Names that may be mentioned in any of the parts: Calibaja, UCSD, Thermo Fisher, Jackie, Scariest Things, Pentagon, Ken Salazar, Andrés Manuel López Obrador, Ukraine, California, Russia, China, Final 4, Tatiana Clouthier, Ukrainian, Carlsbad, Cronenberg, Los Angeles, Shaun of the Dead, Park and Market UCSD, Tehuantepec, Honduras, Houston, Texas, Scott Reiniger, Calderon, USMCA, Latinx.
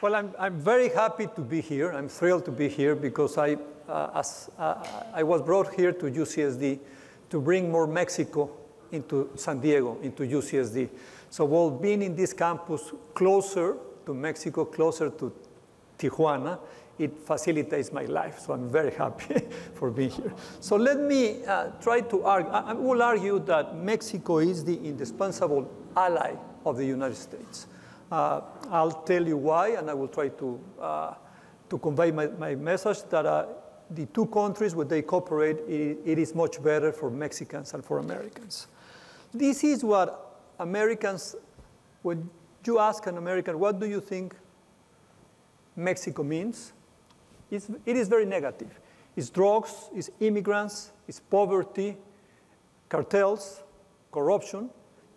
Well, I'm very happy to be here. I'm thrilled to be here because I was brought here to UCSD to bring more Mexico into San Diego, into UCSD. So while being in this campus closer to Mexico, closer to Tijuana, it facilitates my life. So I'm very happy for being here. So let me try to argue. I will argue that Mexico is the indispensable ally of the United States. I'll tell you why, and I will try to convey my message that the two countries, when they cooperate, it is much better for Mexicans and for Americans. This is what Americans, when you ask an American, what do you think Mexico means? It is very negative. It's drugs, it's immigrants, it's poverty, cartels, corruption.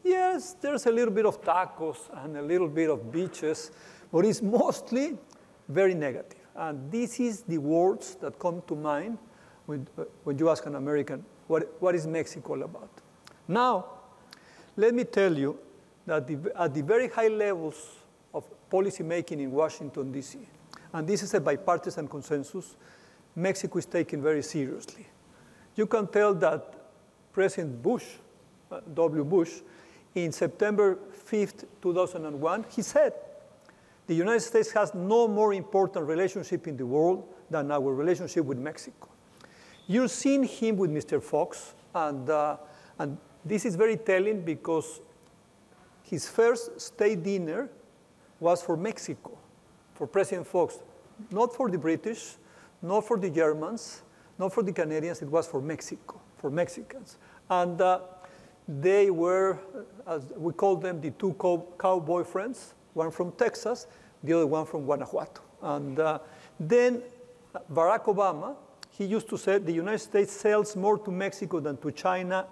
Yes, there's a little bit of tacos and a little bit of beaches, but it's mostly very negative. And this is the words that come to mind when you ask an American, what is Mexico all about? Now, let me tell you that at the very high levels of policy making in Washington, D.C., and this is a bipartisan consensus, Mexico is taken very seriously. You can tell that President Bush, W. Bush, in September 5th, 2001, he said, the United States has no more important relationship in the world than our relationship with Mexico. You've seen him with Mr. Fox, and this is very telling because his first state dinner was for Mexico, for President Fox, not for the British, not for the Germans, not for the Canadians, it was for Mexico, for Mexicans. And they were, as we call them, the two cowboy friends, one from Texas, the other one from Guanajuato. And then Barack Obama, he used to say the United States sells more to Mexico than to China,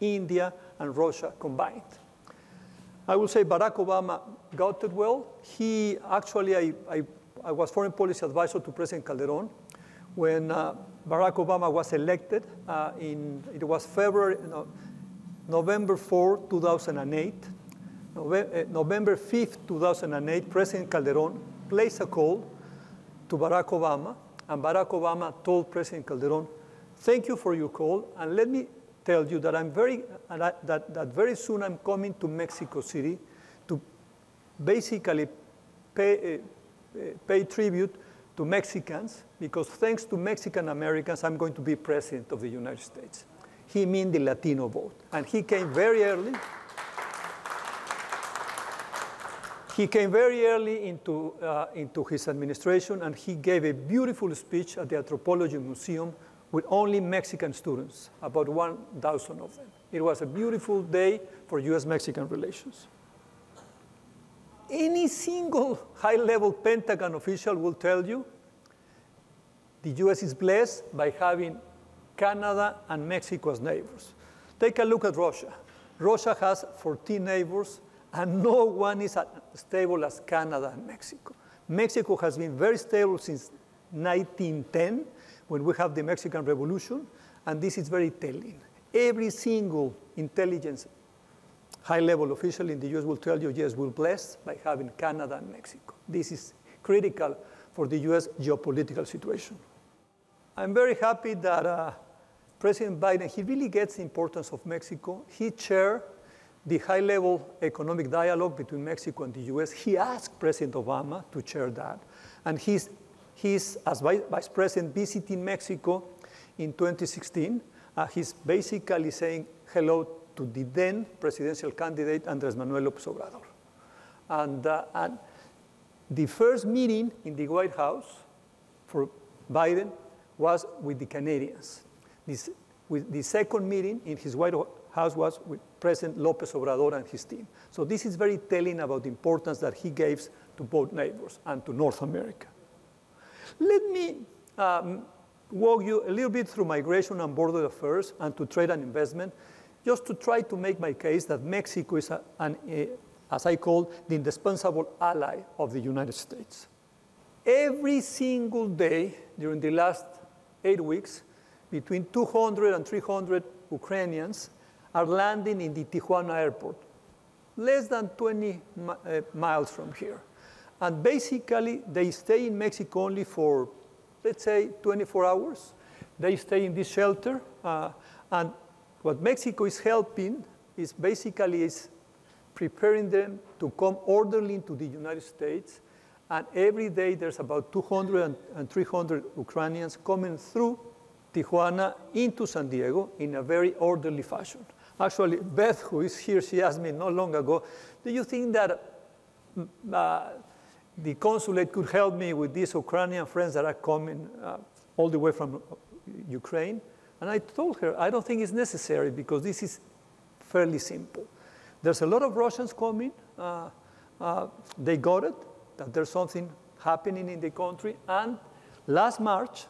India, and Russia combined. I will say Barack Obama got it well. He actually, I was foreign policy advisor to President Calderon when Barack Obama was elected it was November 4, 2008. November 5, 2008, President Calderon placed a call to Barack Obama, and Barack Obama told President Calderon, thank you for your call, and let me tell you that very soon I'm coming to Mexico City to basically pay tribute to Mexicans, because thanks to Mexican Americans, I'm going to be president of the United States. He means the Latino vote, and he came very early. He came very early into his administration, and he gave a beautiful speech at the Anthropology Museum with only Mexican students, about 1,000 of them. It was a beautiful day for US-Mexican relations. Any single high-level Pentagon official will tell you the US is blessed by having Canada and Mexico as neighbors. Take a look at Russia. Russia has 14 neighbors, and no one is as stable as Canada and Mexico. Mexico has been very stable since 1910, when we have the Mexican Revolution, and this is very telling. Every single intelligence high-level official in the US will tell you, yes, we're blessed by having Canada and Mexico. This is critical for the US geopolitical situation. I'm very happy that President Biden, he really gets the importance of Mexico. He chaired the high-level economic dialogue between Mexico and the US. He asked President Obama to chair that. And he's as vice president, visiting Mexico in 2016. He's basically saying hello to the then presidential candidate, Andrés Manuel López Obrador. And the first meeting in the White House for Biden was with the Canadians. The second meeting in his White House was with President López Obrador and his team. So this is very telling about the importance that he gives to both neighbors and to North America. Let me walk you a little bit through migration and border affairs and to trade and investment, just to try to make my case that Mexico is, as I call, the indispensable ally of the United States. Every single day during the last 8 weeks, between 200 and 300 Ukrainians are landing in the Tijuana airport, less than 20 miles from here. And basically, they stay in Mexico only for, let's say, 24 hours. They stay in this shelter. And what Mexico is helping is basically is preparing them to come orderly into the United States. And every day, there's about 200 and 300 Ukrainians coming through Tijuana into San Diego in a very orderly fashion. Actually, Beth, who is here, she asked me not long ago, do you think that the consulate could help me with these Ukrainian friends that are coming all the way from Ukraine? And I told her, I don't think it's necessary because this is fairly simple. There's a lot of Russians coming. They got it, that there's something happening in the country. And last March,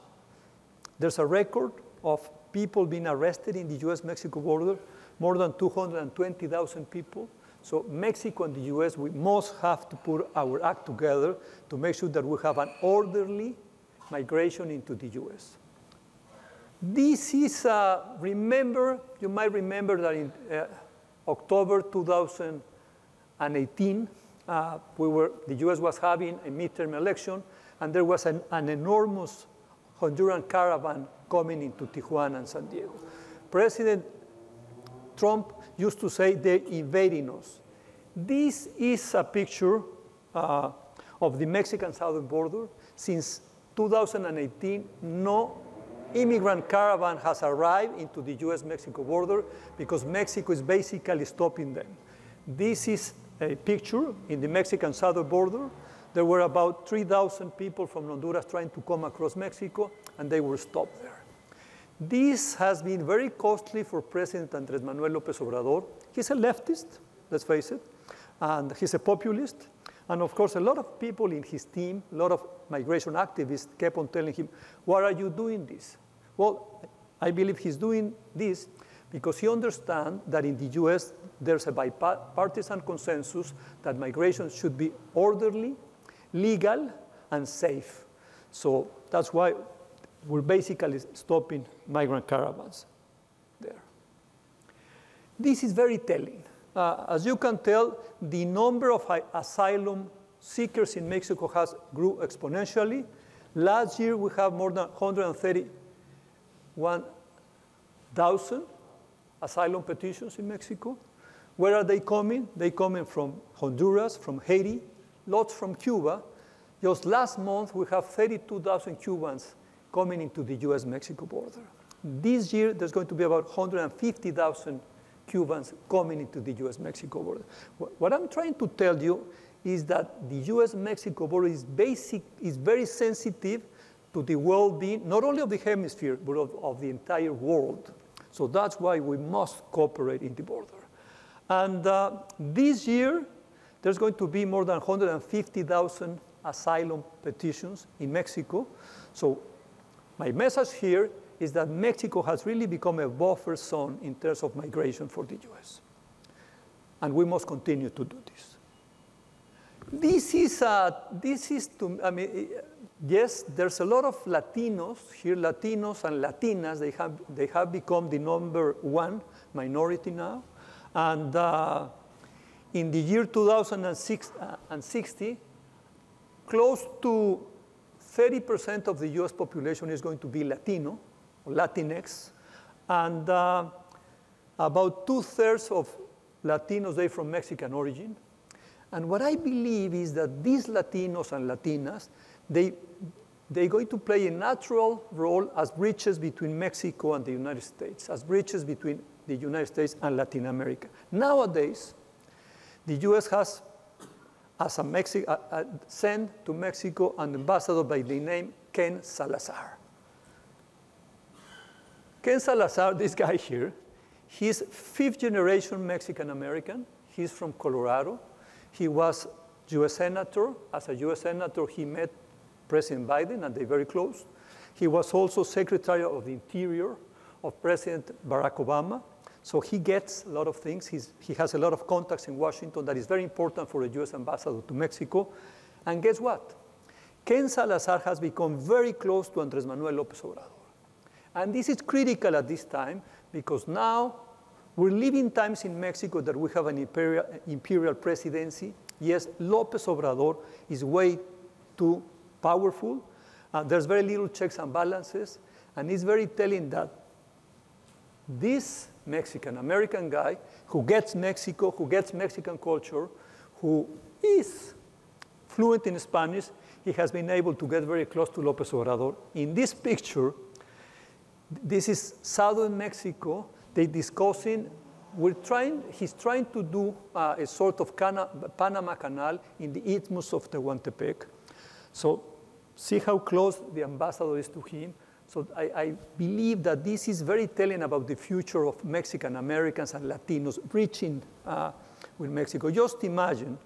there's a record of people being arrested in the US-Mexico border, more than 220,000 people. So Mexico and the US, we must have to put our act together to make sure that we have an orderly migration into the US. This is, remember, you might remember that in October 2018, the US was having a midterm election, and there was an enormous Honduran caravan coming into Tijuana and San Diego. President Trump used to say they're invading us. This is a picture of the Mexican southern border. Since 2018, no immigrant caravan has arrived into the US-Mexico border because Mexico is basically stopping them. This is a picture in the Mexican southern border. There were about 3,000 people from Honduras trying to come across Mexico, and they were stopped there. This has been very costly for President Andrés Manuel López Obrador. He's a leftist, let's face it, and he's a populist. And of course, a lot of people in his team, a lot of migration activists kept on telling him, why are you doing this? Well, I believe he's doing this because he understands that in the US, there's a bipartisan consensus that migration should be orderly, legal, and safe. So that's why we're basically stopping migrant caravans there. This is very telling. As you can tell, the number of asylum seekers in Mexico has grew exponentially. Last year, we have more than 131,000 asylum petitions in Mexico. Where are they coming? They're coming from Honduras, from Haiti, lots from Cuba. Just last month, we have 32,000 Cubans coming into the US-Mexico border. This year, there's going to be about 150,000 Cubans coming into the US-Mexico border. What I'm trying to tell you is that the US-Mexico border is very sensitive to the well-being, not only of the hemisphere, but of the entire world. So that's why we must cooperate in the border. And this year, there's going to be more than 150,000 asylum petitions in Mexico. So my message here is that Mexico has really become a buffer zone in terms of migration for the US. And we must continue to do this. Yes, there's a lot of Latinos here, Latinos and Latinas. They have become the number one minority now. And in the year 2060, close to 30% of the US population is going to be Latino, or Latinx, and about 2/3 of Latinos, they're from Mexican origin. And what I believe is that these Latinos and Latinas, they're going to play a natural role as bridges between Mexico and the United States, as bridges between the United States and Latin America. Nowadays, the US has sent to Mexico an ambassador by the name Ken Salazar. Ken Salazar, this guy here, he's fifth generation Mexican-American. He's from Colorado. He was US senator. As a US senator, he met President Biden, and they're very close. He was also Secretary of the Interior of President Barack Obama. So he gets a lot of things. He has a lot of contacts in Washington that is very important for a US ambassador to Mexico. And guess what? Ken Salazar has become very close to Andrés Manuel López Obrador. And this is critical at this time because now we're living times in Mexico that we have an imperial presidency. Yes, López Obrador is way too powerful. There's very little checks and balances. And it's very telling that this Mexican-American guy who gets Mexico, who gets Mexican culture, who is fluent in Spanish, he has been able to get very close to López Obrador. In this picture, this is southern Mexico. They're discussing, he's trying to do a sort of Panama Canal in the Isthmus of Tehuantepec. So see how close the ambassador is to him. So I believe that this is very telling about the future of Mexican Americans and Latinos reaching with Mexico. Just imagine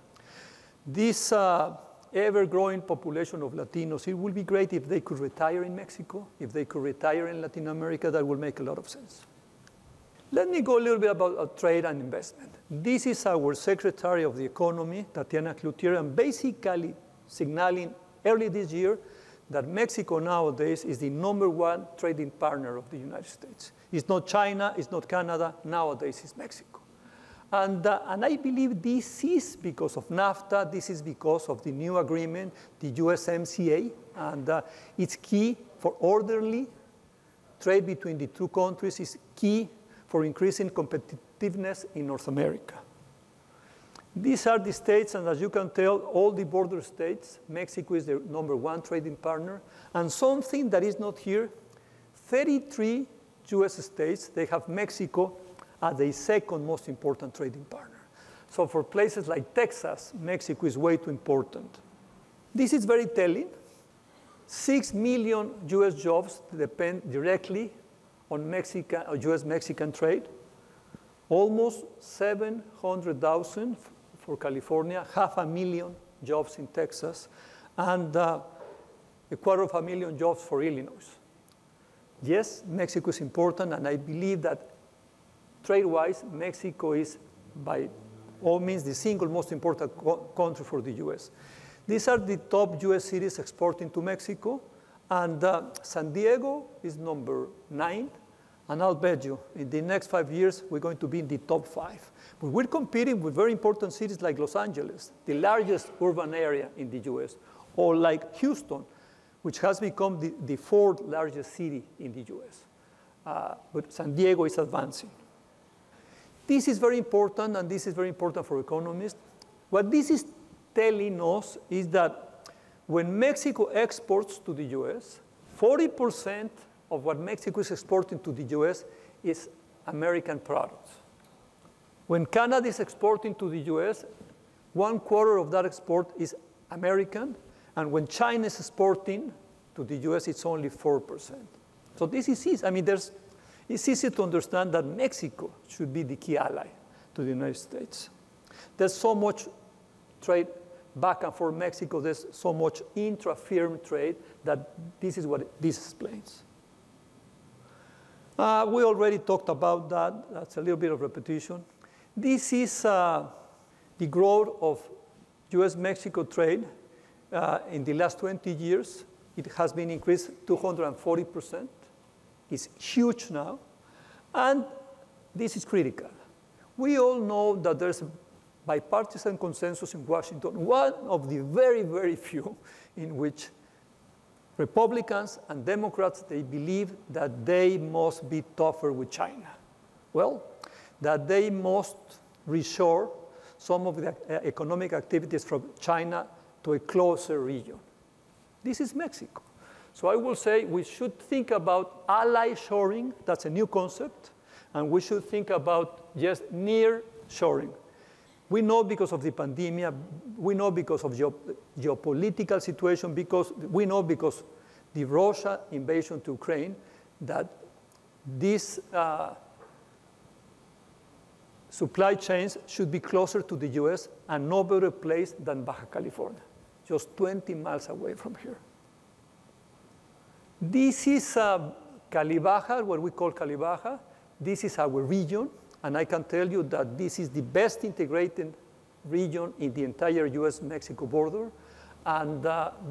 this ever-growing population of Latinos. It would be great if they could retire in Mexico, if they could retire in Latin America. That would make a lot of sense. Let me go a little bit about trade and investment. This is our Secretary of the Economy, Tatiana Clouthier, and basically signaling early this year that Mexico nowadays is the #1 trading partner of the United States. It's not China, it's not Canada, nowadays it's Mexico. And I believe this is because of NAFTA, this is because of the new agreement, the USMCA, and it's key for orderly trade between the two countries, is key for increasing competitiveness in North America. These are the states, and as you can tell, all the border states, Mexico is their #1 trading partner. And something that is not here, 33 US states, they have Mexico as the second most important trading partner. So for places like Texas, Mexico is way too important. This is very telling. 6 million US jobs depend directly on US-Mexican trade. Almost 700,000 for California, 500,000 jobs in Texas, and 250,000 jobs for Illinois. Yes, Mexico is important, and I believe that trade-wise, Mexico is by all means the single most important country for the US. These are the top US cities exporting to Mexico, and San Diego is #9, and I'll bet you in the next 5 years we're going to be in the top 5. But we're competing with very important cities like Los Angeles, the largest urban area in the US, or like Houston, which has become the 4th largest city in the US. But San Diego is advancing. This is very important, and this is very important for economists. What this is telling us is that when Mexico exports to the US, 40% of what Mexico is exporting to the US is American products. When Canada is exporting to the US, 1/4 of that export is American, and when China is exporting to the US, it's only 4%. So this is easy. I mean, it's easy to understand that Mexico should be the key ally to the United States. There's so much trade back and forth Mexico. There's so much intra-firm trade that this is what this explains. We already talked about that. That's a little bit of repetition. This is the growth of US-Mexico trade in the last 20 years. It has been increased 240%. It's huge now. And this is critical. We all know that there's a bipartisan consensus in Washington, one of the very, very few in which Republicans and Democrats, they believe that they must be tougher with China. Well, that they must reshore some of the economic activities from China to a closer region. This is Mexico. So I will say we should think about ally shoring. That's a new concept. And we should think about just near shoring. We know because of the pandemic, we know because of geopolitical situation, because we know because the Russia invasion to Ukraine, that these supply chains should be closer to the US and no better place than Baja California, just 20 miles away from here. This is Calibaja, what we call Calibaja. This is our region. And I can tell you that this is the best integrated region in the entire US-Mexico border. And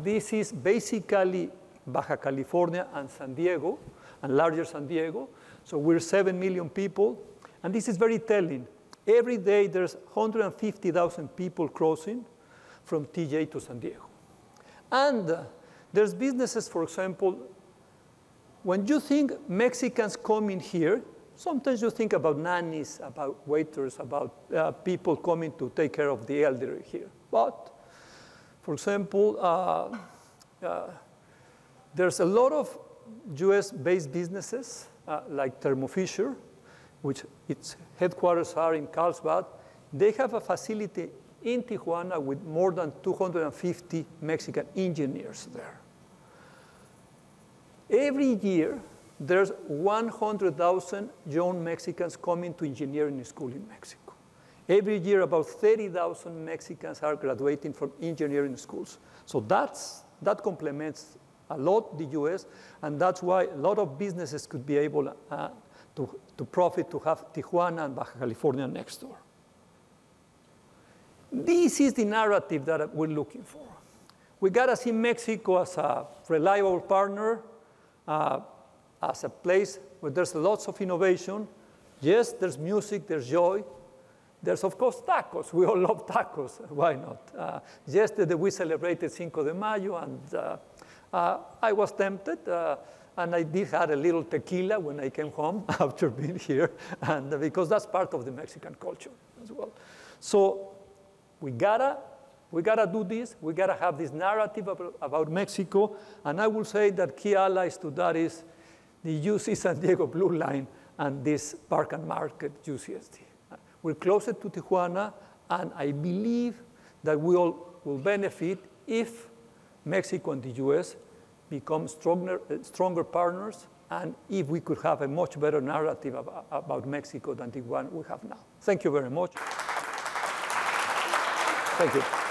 this is basically Baja California and San Diego, and larger San Diego. So we're 7 million people. And this is very telling. Every day, there's 150,000 people crossing. from TJ to San Diego. And there's businesses, for example, when you think Mexicans coming here, sometimes you think about nannies, about waiters, about people coming to take care of the elderly here. But, for example, there's a lot of US-based businesses like Thermo Fisher, which its headquarters are in Carlsbad. They have a facility in Tijuana with more than 250 Mexican engineers there. Every year, there's 100,000 young Mexicans coming to engineering school in Mexico. Every year, about 30,000 Mexicans are graduating from engineering schools. So that complements a lot the US, and that's why a lot of businesses could be able to profit to have Tijuana and Baja California next door. This is the narrative that we're looking for. We gotta see Mexico as a reliable partner, as a place where there's lots of innovation. Yes, there's music, there's joy. There's, of course, tacos. We all love tacos. Why not? Yesterday, we celebrated Cinco de Mayo, and I was tempted. And I did have a little tequila when I came home after being here, and because that's part of the Mexican culture as well. So we gotta do this. We gotta have this narrative about Mexico. And I will say that key allies to that is the UC San Diego Blue Line and this Park and Market UCSD. We're closer to Tijuana, and I believe that we all will benefit if Mexico and the US become stronger partners, and if we could have a much better narrative about Mexico than the one we have now. Thank you very much. Thank you.